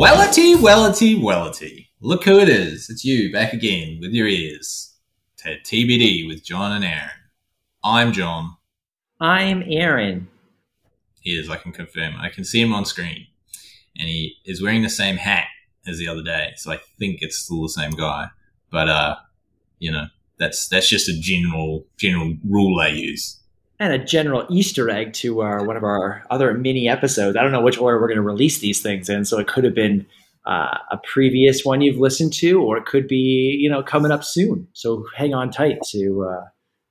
Wellity, wellity, wellity. Look who it is. It's you back again with your ears. TBD with John and Aaron. I'm John. I'm Aaron. He is, I can confirm. I can see him on screen. And he is wearing the same hat as the other day. So I think it's still the same guy. But, you know, that's just a general rule I use. And a general Easter egg to one of our other mini episodes. I don't know which order we're going to release these things in, so it could have been a previous one you've listened to, or it could be, you know, coming up soon. So hang on tight to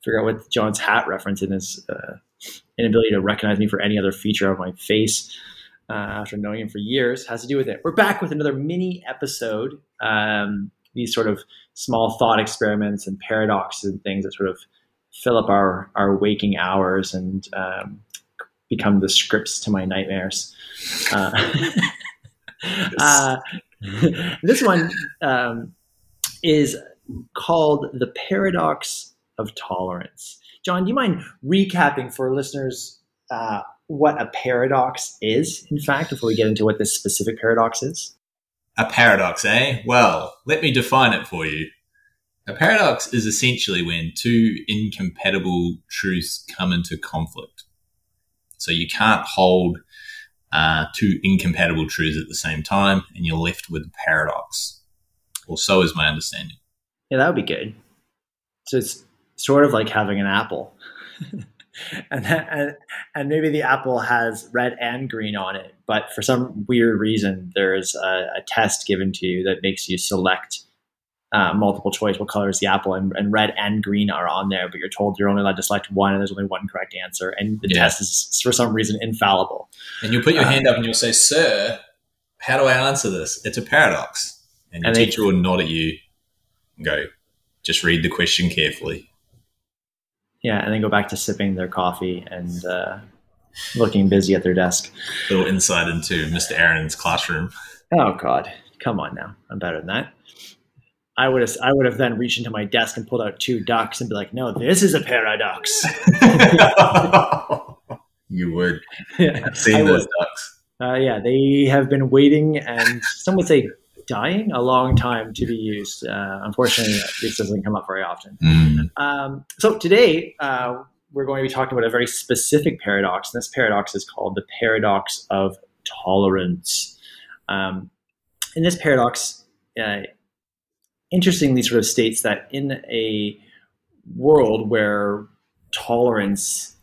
figure out what John's hat reference in his inability to recognize me for any other feature of my face after knowing him for years has to do with it. We're back with another mini episode. These sort of small thought experiments and paradoxes and things that sort of fill up our waking hours and become the scripts to my nightmares. This one is called The Paradox of Tolerance. John, do you mind recapping for listeners what a paradox is, in fact, before we get into what this specific paradox is? A paradox, eh? Well, let me define it for you. A paradox is essentially when two incompatible truths come into conflict. So you can't hold two incompatible truths at the same time, and you're left with a paradox. Or so is my understanding. Yeah, that would be good. So it's sort of like having an apple. and maybe the apple has red and green on it, but for some weird reason, there's a test given to you that makes you select multiple choice, what color is the apple, and red and green are on there, but you're told you're only allowed to select one and there's only one correct answer, and the test is for some reason infallible. And you'll put your hand up and you'll say, "Sir, how do I answer this? It's a paradox." And your teacher will nod at you and go, "Just read the question carefully." Yeah, and then go back to sipping their coffee and looking busy at their desk. A little insight into Mr. Aaron's classroom. Oh God, come on now, I'm better than that. I would have then reached into my desk and pulled out two ducks and be like, "No, this is a paradox." You would. Yeah, I've seen those ducks. Yeah, they have been waiting and some would say dying a long time to be used. Unfortunately, this doesn't come up very often. Mm. So today we're going to be talking about a very specific paradox. And this paradox is called the paradox of tolerance. And this paradox interestingly sort of states that in a world where tolerance,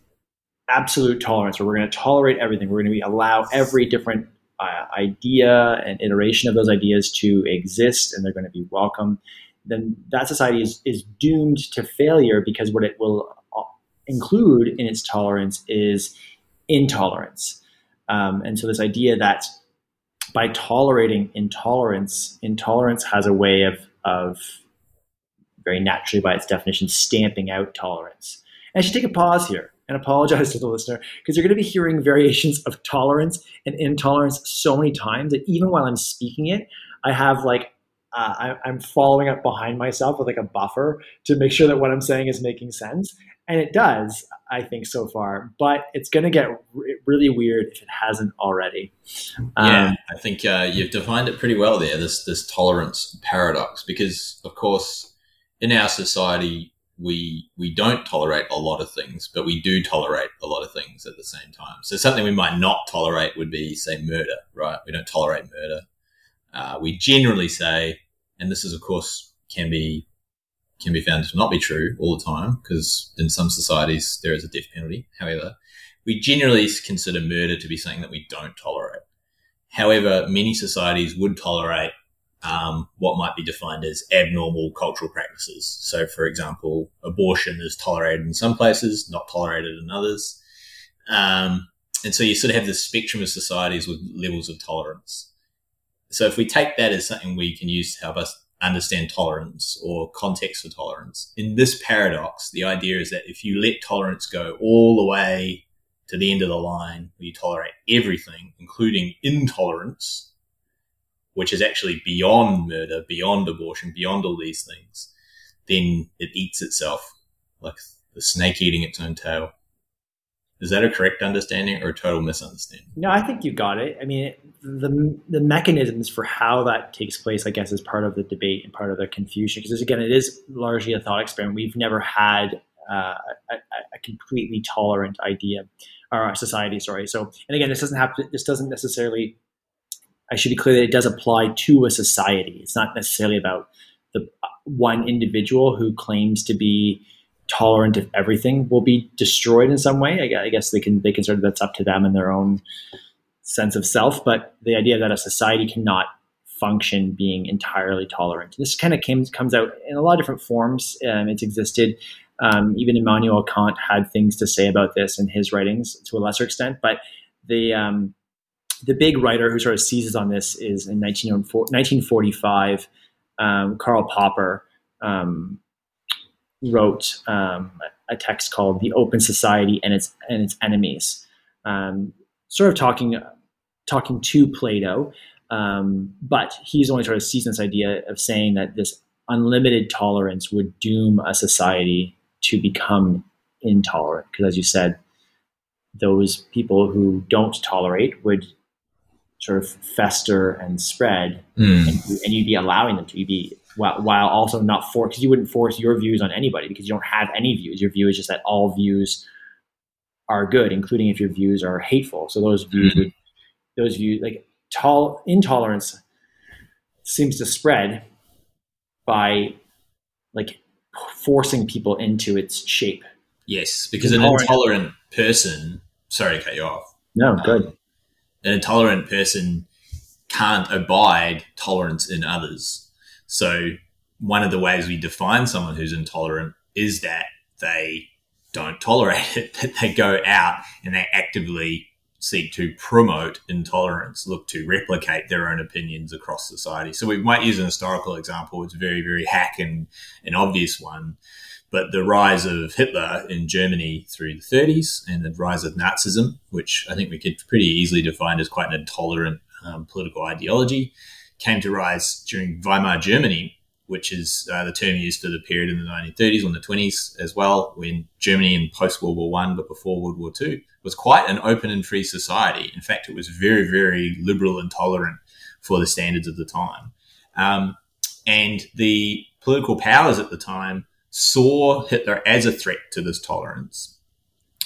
absolute tolerance, where we're going to tolerate everything, we're going to allow every different idea and iteration of those ideas to exist and they're going to be welcome, then that society is doomed to failure, because what it will include in its tolerance is intolerance. And so this idea that by tolerating intolerance, intolerance has a way of very naturally by its definition, stamping out tolerance. And I should take a pause here and apologize to the listener, because you're going to be hearing variations of tolerance and intolerance so many times that even while I'm speaking it, I have like, I'm following up behind myself with like a buffer to make sure that what I'm saying is making sense. And it does, I think, so far, but it's going to get really weird if it hasn't already. Yeah, I think you've defined it pretty well there, this tolerance paradox, because, of course, in our society, we don't tolerate a lot of things, but we do tolerate a lot of things at the same time. So something we might not tolerate would be, say, murder, right? We don't tolerate murder. We generally say, and this is, of course, can be found to not be true all the time, because in some societies there is a death penalty. However, we generally consider murder to be something that we don't tolerate. However, many societies would tolerate what might be defined as abnormal cultural practices. So, for example, abortion is tolerated in some places, not tolerated in others. And so you sort of have this spectrum of societies with levels of tolerance. So if we take that as something we can use to help us understand tolerance or context for tolerance. In this paradox, the idea is that if you let tolerance go all the way to the end of the line, where you tolerate everything, including intolerance, which is actually beyond murder, beyond abortion, beyond all these things, then it eats itself like the snake eating its own tail. Is that a correct understanding or a total misunderstanding? No, I think you got it. I mean, the mechanisms for how that takes place, I guess, is part of the debate and part of the confusion. Because again, it is largely a thought experiment. We've never had a completely tolerant idea or society. Sorry. So, and again, this doesn't necessarily. I should be clear that it does apply to a society. It's not necessarily about the one individual who claims to be tolerant of everything will be destroyed in some way. I guess they can sort of, that's up to them and their own sense of self. But the idea that a society cannot function being entirely tolerant. This kind of comes out in a lot of different forms. It's existed. Even Immanuel Kant had things to say about this in his writings to a lesser extent. But the big writer who sort of seizes on this is in 1945, Karl Popper wrote a text called The Open Society and Its Enemies, sort of talking to Plato, but he's only sort of seized this idea of saying that this unlimited tolerance would doom a society to become intolerant. Because as you said, those people who don't tolerate would sort of fester and spread, and you'd be allowing them to. You'd be while also not force, because you wouldn't force your views on anybody because you don't have any views. Your view is just that all views are good, including if your views are hateful. So those views would, intolerance seems to spread by like forcing people into its shape. Yes, because an intolerant person. Sorry to cut you off. No, good. An intolerant person can't abide tolerance in others. So one of the ways we define someone who's intolerant is that they don't tolerate it, that they go out and they actively seek to promote intolerance, look to replicate their own opinions across society. So we might use an historical example. It's a very, very hack and an obvious one. But the rise of Hitler in Germany through the 30s and the rise of Nazism, which I think we could pretty easily define as quite an intolerant political ideology, came to rise during Weimar Germany, which is the term used for the period in the 1930s and the 20s as well, when Germany in post-World War I but before World War II was quite an open and free society. In fact, it was very, very liberal and tolerant for the standards of the time. And the political powers at the time saw Hitler as a threat to this tolerance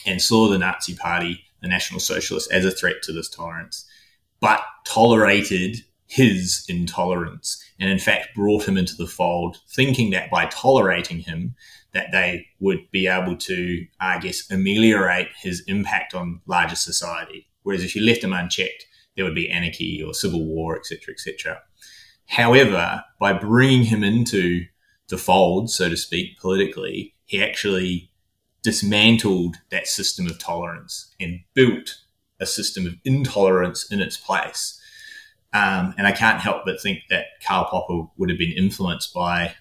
and saw the Nazi Party, the National Socialists, as a threat to this tolerance, but tolerated his intolerance and, in fact, brought him into the fold, thinking that by tolerating him, that they would be able to, I guess, ameliorate his impact on larger society. Whereas if you left him unchecked, there would be anarchy or civil war, et cetera, et cetera. However, by bringing him into the fold, so to speak, politically, he actually dismantled that system of tolerance and built a system of intolerance in its place. And I can't help but think that Karl Popper would have been influenced by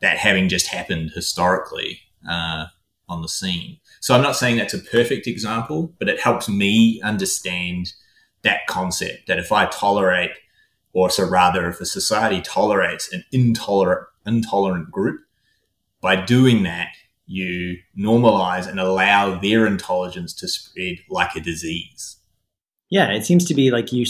that having just happened historically on the scene. So I'm not saying that's a perfect example, but it helps me understand that concept, that if I tolerate, or so rather if a society tolerates an intolerant group, by doing that you normalize and allow their intolerance to spread like a disease. Yeah, it seems to be like you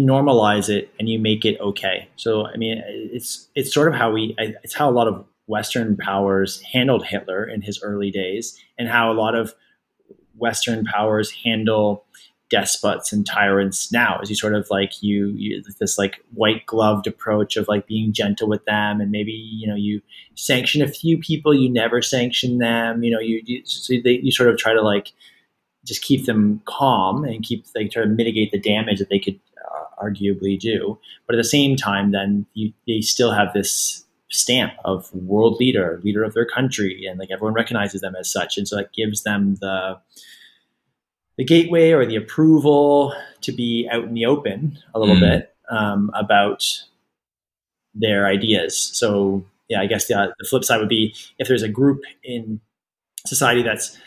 normalize it and you make it okay. So I mean, it's sort of how it's how a lot of Western powers handled Hitler in his early days, and how a lot of Western powers handle despots and tyrants now, is you sort of like you this like white gloved approach of like being gentle with them, and maybe you sanction a few people, you never sanction them, you sort of try to like just keep them calm and try to mitigate the damage that they could arguably do, but at the same time then they still have this stamp of world leader of their country, and like everyone recognizes them as such, and so that gives them the gateway or the approval to be out in the open a little bit about their ideas. So yeah, I guess the flip side would be if there's a group in society that's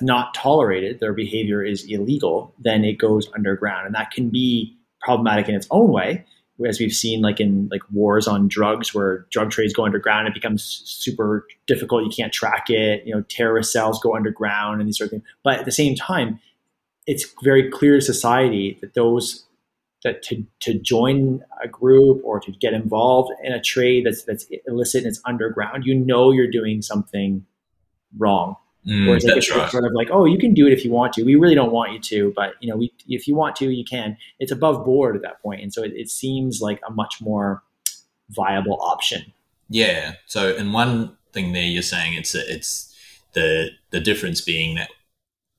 not tolerated, their behavior is illegal, then it goes underground. And that can be problematic in its own way, as we've seen, like in like wars on drugs, where drug trades go underground, it becomes super difficult. You can't track it. You know, terrorist cells go underground and these sort of things. But at the same time, it's very clear to society that those that to join a group or to get involved in a trade that's illicit and it's underground, you know, you're doing something wrong. Whereas like it's sort of like, oh, you can do it if you want to. We really don't want you to, but you know, if you want to, you can. It's above board at that point, and so it seems like a much more viable option. Yeah. So, and one thing there, you're saying it's the difference being that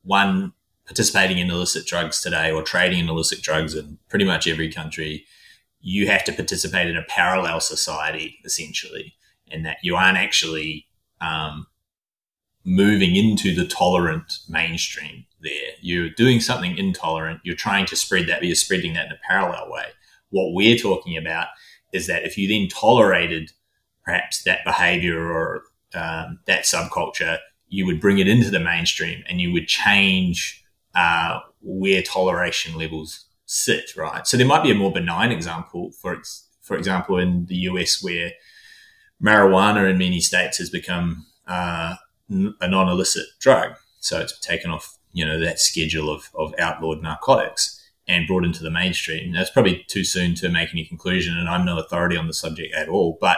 one, participating in illicit drugs today or trading in illicit drugs in pretty much every country, you have to participate in a parallel society essentially, and that you aren't actually moving into the tolerant mainstream there. You're doing something intolerant. You're trying to spread that, but you're spreading that in a parallel way. What we're talking about is that if you then tolerated perhaps that behavior or that subculture, you would bring it into the mainstream and you would change where toleration levels sit, right? So there might be a more benign example, for example, in the US, where marijuana in many states has become a non-illicit drug. So it's taken off, you know, that schedule of outlawed narcotics and brought into the mainstream. Now, it's probably too soon to make any conclusion, and I'm no authority on the subject at all, but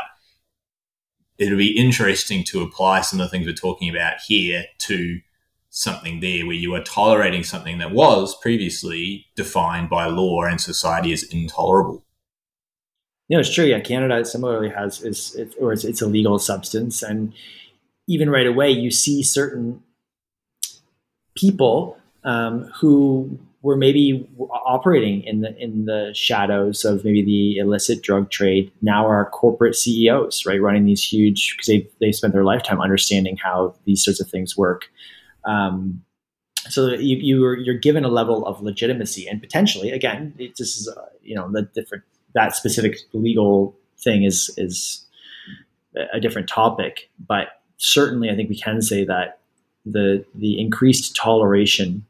it'll be interesting to apply some of the things we're talking about here to something there where you are tolerating something that was previously defined by law and society as intolerable. No, it's true. Yeah, Canada similarly has it's a legal substance, and even right away, you see certain people who were maybe operating in the shadows of maybe the illicit drug trade now are corporate CEOs, right? Running these huge, because they spent their lifetime understanding how these sorts of things work. So you're given a level of legitimacy, and potentially, again, this is that specific legal thing is a different topic, but certainly, I think we can say that the increased toleration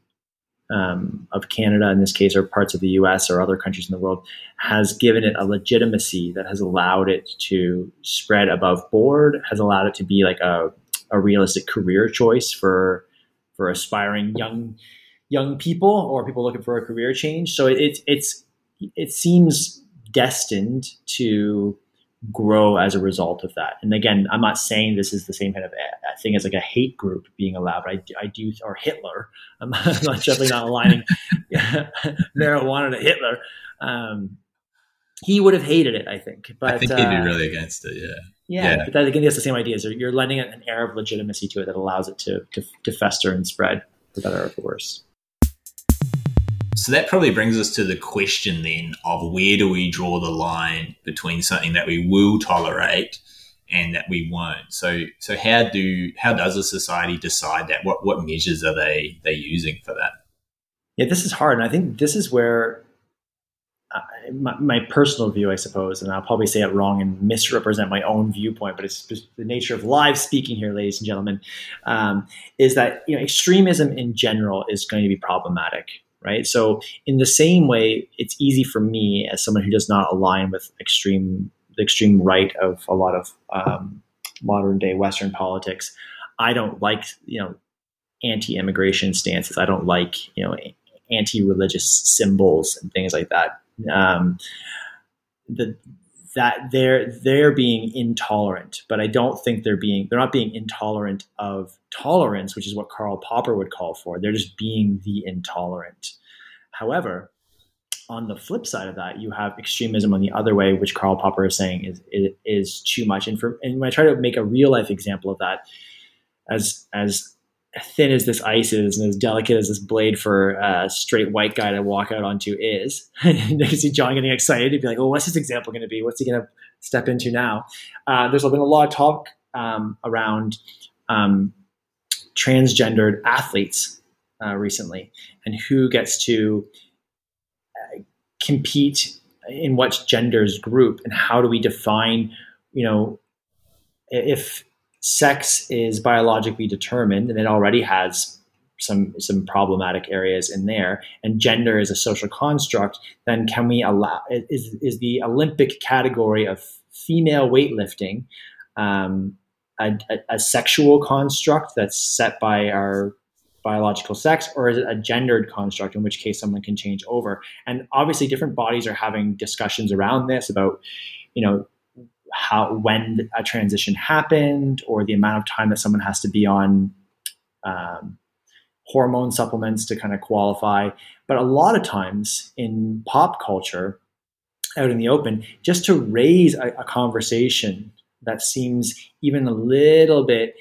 of Canada, in this case, or parts of the US or other countries in the world, has given it a legitimacy that has allowed it to spread above board, has allowed it to be like a realistic career choice for aspiring young people or people looking for a career change. So it seems destined to grow as a result of that. And again, I'm not saying this is the same kind of thing as like a hate group being allowed, but I do, or Hitler. I'm definitely not aligning marijuana to Hitler. He would have hated it, I think. But I think he'd be really against it, yeah. Yeah. But that, again, that's the same idea. So you're lending an air of legitimacy to it that allows it to fester and spread, for better or for worse. So that probably brings us to the question then of where do we draw the line between something that we will tolerate and that we won't. So how does a society decide that? What measures are they using for that? Yeah, this is hard, and I think this is where my personal view, I suppose, and I'll probably say it wrong and misrepresent my own viewpoint, but it's the nature of live speaking here, ladies and gentlemen, is that extremism in general is going to be problematic. Right. So in the same way, it's easy for me as someone who does not align with the extreme right of a lot of modern day Western politics. I don't like, anti-immigration stances. I don't like, anti-religious symbols and things like that. They're being intolerant, but I don't think they're not being intolerant of tolerance, which is what Karl Popper would call for. They're just being the intolerant. However, on the flip side of that, you have extremism on the other way, which Karl Popper is saying is too much. And when I try to make a real life example of that, as thin as this ice is and as delicate as this blade for a straight white guy to walk out onto is, and you see John getting excited to be like, oh, what's his example going to be? What's he going to step into now? There's been a lot of talk around transgendered athletes recently, and who gets to compete in what gender's group, and how do we define, if sex is biologically determined and it already has some problematic areas in there, and gender is a social construct, then can we allow, is the Olympic category of female weightlifting a sexual construct that's set by our biological sex, or is it a gendered construct, in which case someone can change over? And obviously different bodies are having discussions around this about, you know, how, when a transition happened, or the amount of time that someone has to be on hormone supplements to kind of qualify. But a lot of times in pop culture, out in the open, just to raise a conversation that seems even a little bit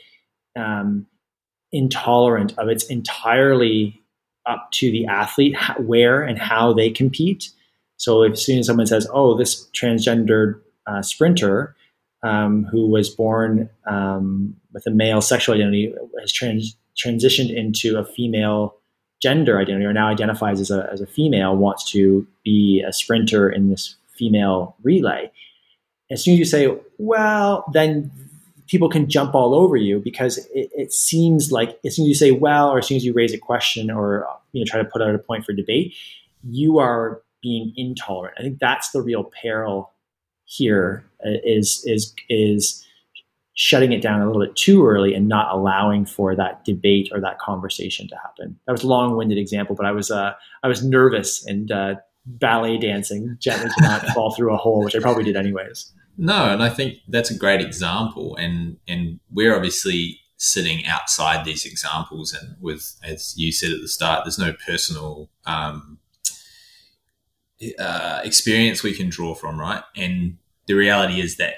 intolerant of it's entirely up to the athlete where and how they compete. So if soon as someone says, oh, this transgendered sprinter who was born with a male sexual identity has transitioned into a female gender identity, or now identifies as a female, wants to be a sprinter in this female relay. As soon as you say, well, then people can jump all over you, because it seems like as soon as you say, well, or as soon as you raise a question, or, you know, try to put out a point for debate, you are being intolerant. I think that's the real peril here, is shutting it down a little bit too early and not allowing for that debate or that conversation to happen. That was a long-winded example, but I was nervous and ballet dancing gently to not fall through a hole, which I probably did anyways. No, and I think that's a great example, and we're obviously sitting outside these examples, and with, as you said at the start, there's no personal experience we can draw from, right? And the reality is that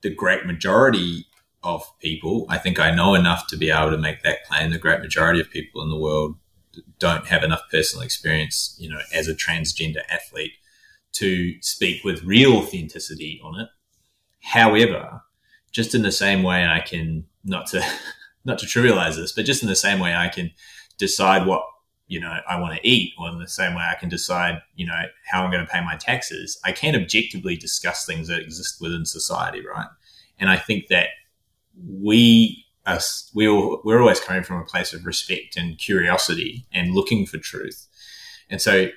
the great majority of people, I think I know enough to be able to make that claim, the great majority of people in the world don't have enough personal experience, you know, as a transgender athlete to speak with real authenticity on it. However, just in the same way, and I can, not to trivialize this, but just in the same way I can decide what, you know, I want to eat, or in the same way I can decide, you know, how I'm going to pay my taxes, I can objectively discuss things that exist within society, right? And I think that we're always coming from a place of respect and curiosity and looking for truth. And so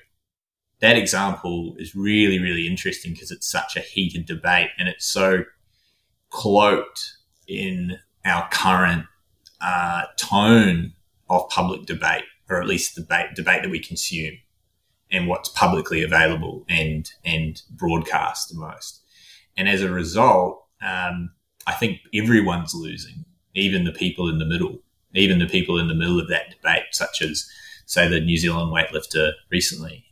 that example is really, really interesting, because it's such a heated debate, and it's so cloaked in our current tone of public debate, or at least debate that we consume and what's publicly available and broadcast the most. And as a result, I think everyone's losing, even the people in the middle, of that debate, such as, say, the New Zealand weightlifter recently.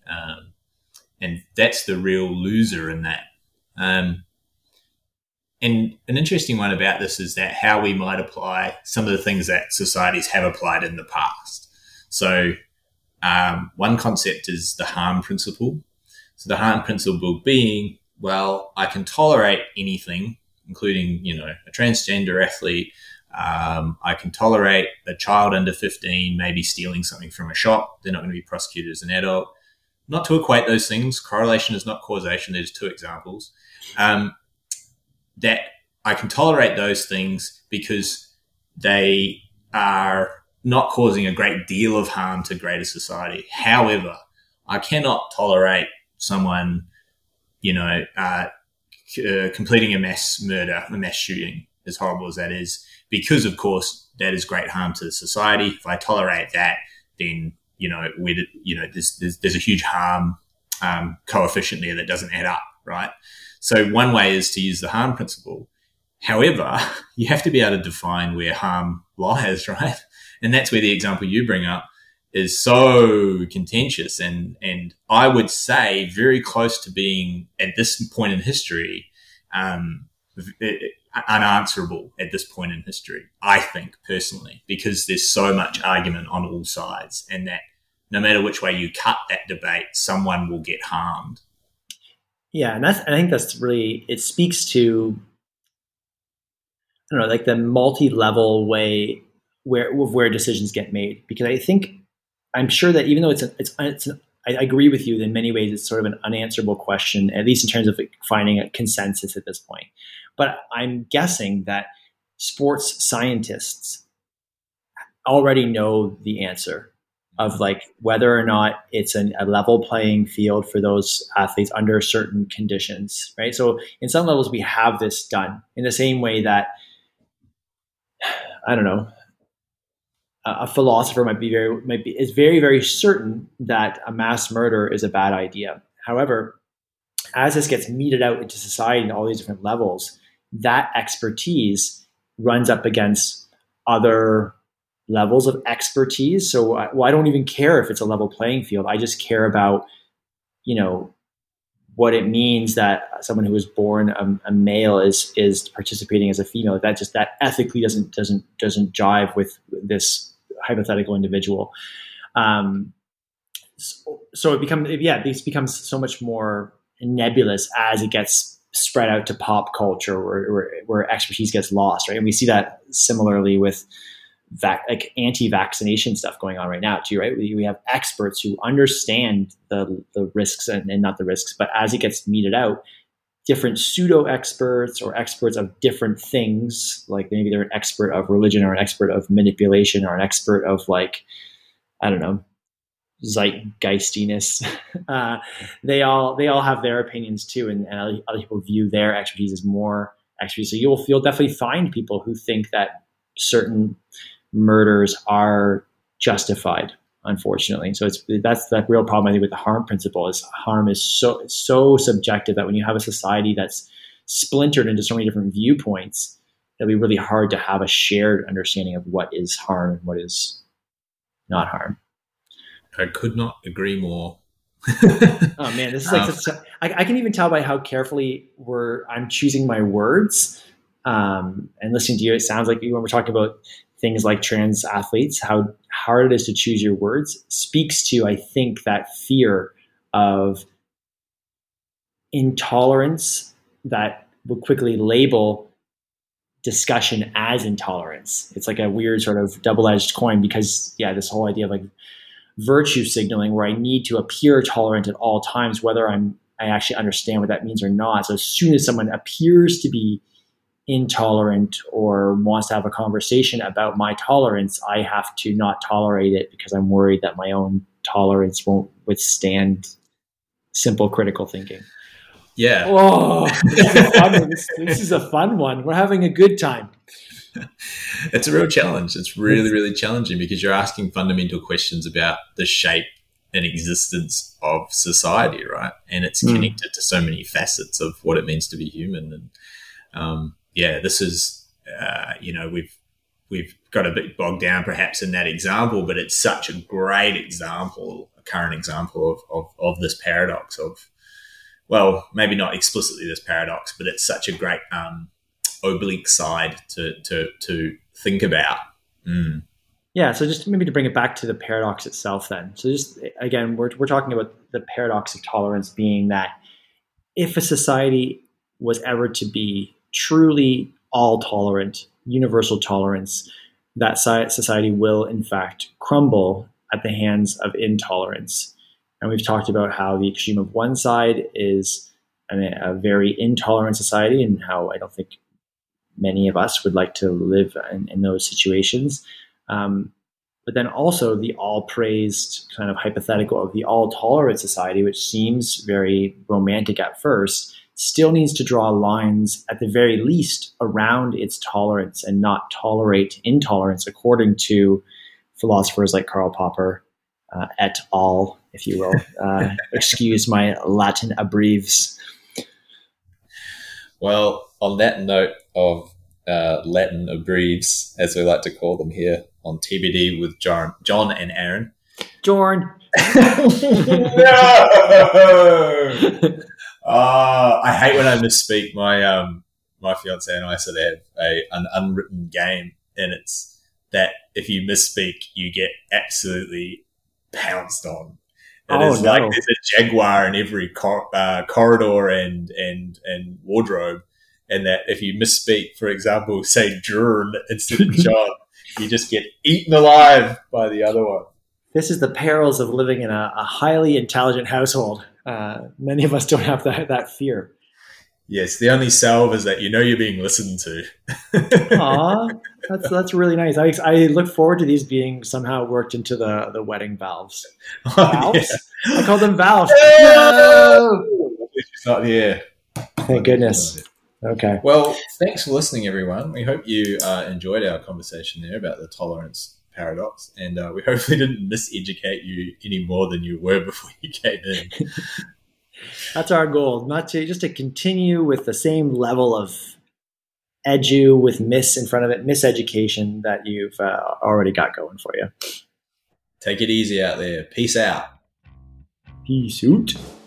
And that's the real loser in that. And an interesting one about this is that how we might apply some of the things that societies have applied in the past. So one concept is the harm principle. So the harm principle being, well, I can tolerate anything, including, you know, a transgender athlete. I can tolerate a child under 15 maybe stealing something from a shop. They're not going to be prosecuted as an adult. Not to equate those things. Correlation is not causation. There's two examples. That I can tolerate those things because they are not causing a great deal of harm to greater society. However, I cannot tolerate someone, you know, completing a mass murder, a mass shooting, as horrible as that is, because, of course, that is great harm to the society. If I tolerate that, then, you know, there's a huge harm coefficient there that doesn't add up, right? So one way is to use the harm principle. However, you have to be able to define where harm lies, right? And that's where the example you bring up is so contentious, and I would say very close to being, at this point in history, unanswerable at this point in history, I think, personally, because there's so much argument on all sides, and that no matter which way you cut that debate, someone will get harmed. Yeah, and I think that's really, it speaks to, I don't know, like the multi-level way where decisions get made, because I think, I'm sure that even though I agree with you that in many ways it's sort of an unanswerable question, at least in terms of finding a consensus at this point. But I'm guessing that sports scientists already know the answer of like whether or not it's a level playing field for those athletes under certain conditions, right? So in some levels, we have this done in the same way that, I don't know, a philosopher is very, very certain that a mass murder is a bad idea. However, as this gets meted out into society and all these different levels, that expertise runs up against other levels of expertise. So I don't even care if it's a level playing field. I just care about, you know, what it means that someone who was born a male is participating as a female. That just, that ethically doesn't jive with this hypothetical individual. So it becomes so much more nebulous as it gets spread out to pop culture, where expertise gets lost, right? And we see that similarly with like anti-vaccination stuff going on right now too, right? We have experts who understand the risks and not the risks, but as it gets meted out, different pseudo experts or experts of different things, like maybe they're an expert of religion or an expert of manipulation or an expert of, like, I don't know, zeitgeistiness. They all have their opinions too, and other people view their expertise as more expertise. So you'll definitely find people who think that certain murders are justified, unfortunately. So that's the real problem, I think, with the harm principle. Is harm is so subjective that when you have a society that's splintered into so many different viewpoints, it'll be really hard to have a shared understanding of what is harm and what is not harm. I could not agree more. Oh man, this is like I can even tell by how carefully I'm choosing my words. And listening to you, it sounds like, when we're talking about things like trans athletes, how hard it is to choose your words speaks to, I think, that fear of intolerance that will quickly label discussion as intolerance. It's like a weird sort of double-edged coin, because this whole idea of like virtue signaling, where I need to appear tolerant at all times, whether I actually understand what that means or not. So as soon as someone appears to be intolerant or wants to have a conversation about my tolerance, I have to not tolerate it because I'm worried that my own tolerance won't withstand simple critical thinking. Yeah. Oh, this is a fun one. We're having a good time. It's a real challenge. It's really, really challenging, because you're asking fundamental questions about the shape and existence of society, right? And it's connected to so many facets of what it means to be human. And this is, we've got a bit bogged down perhaps in that example, but it's such a great example, a current example of this paradox of, well, maybe not explicitly this paradox, but it's such a great oblique side to think about. Mm. Yeah, so just maybe to bring it back to the paradox itself then. So just, again, we're talking about the paradox of tolerance being that if a society was ever to be truly all tolerant, universal tolerance, that society will in fact crumble at the hands of intolerance. And we've talked about how the extreme of one side is a very intolerant society, and how I don't think many of us would like to live in those situations. But then also the all praised kind of hypothetical of the all tolerant society, which seems very romantic at first, still needs to draw lines at the very least around its tolerance and not tolerate intolerance, according to philosophers like Karl Popper et al., if you will. Excuse my Latin abbreviations. Well, on that note of Latin abbreviations, as we like to call them here on TBD with John and Aaron. Jorn. No! I hate when I misspeak. My fiance and I sort of have an unwritten game, and it's that if you misspeak, you get absolutely pounced on. Like there's a jaguar in every corridor and wardrobe, and that if you misspeak, for example, say Jern instead of John, you just get eaten alive by the other one. This is the perils of living in a highly intelligent household. Many of us don't have that fear. Yes, the only salve is that you know you're being listened to. Aww, that's really nice. I look forward to these being somehow worked into the wedding valves. Oh, valves? Yeah. I call them valves. Yeah. No! It's not here. Thank goodness. Okay. Well, thanks for listening, everyone. We hope you enjoyed our conversation there about the tolerance paradox, and we hopefully didn't miseducate you any more than you were before you came in. That's our goal, just to continue with the same level of edu with miss in front of it, miseducation that you've already got going for you. Take it easy out there. Peace out. Peace out.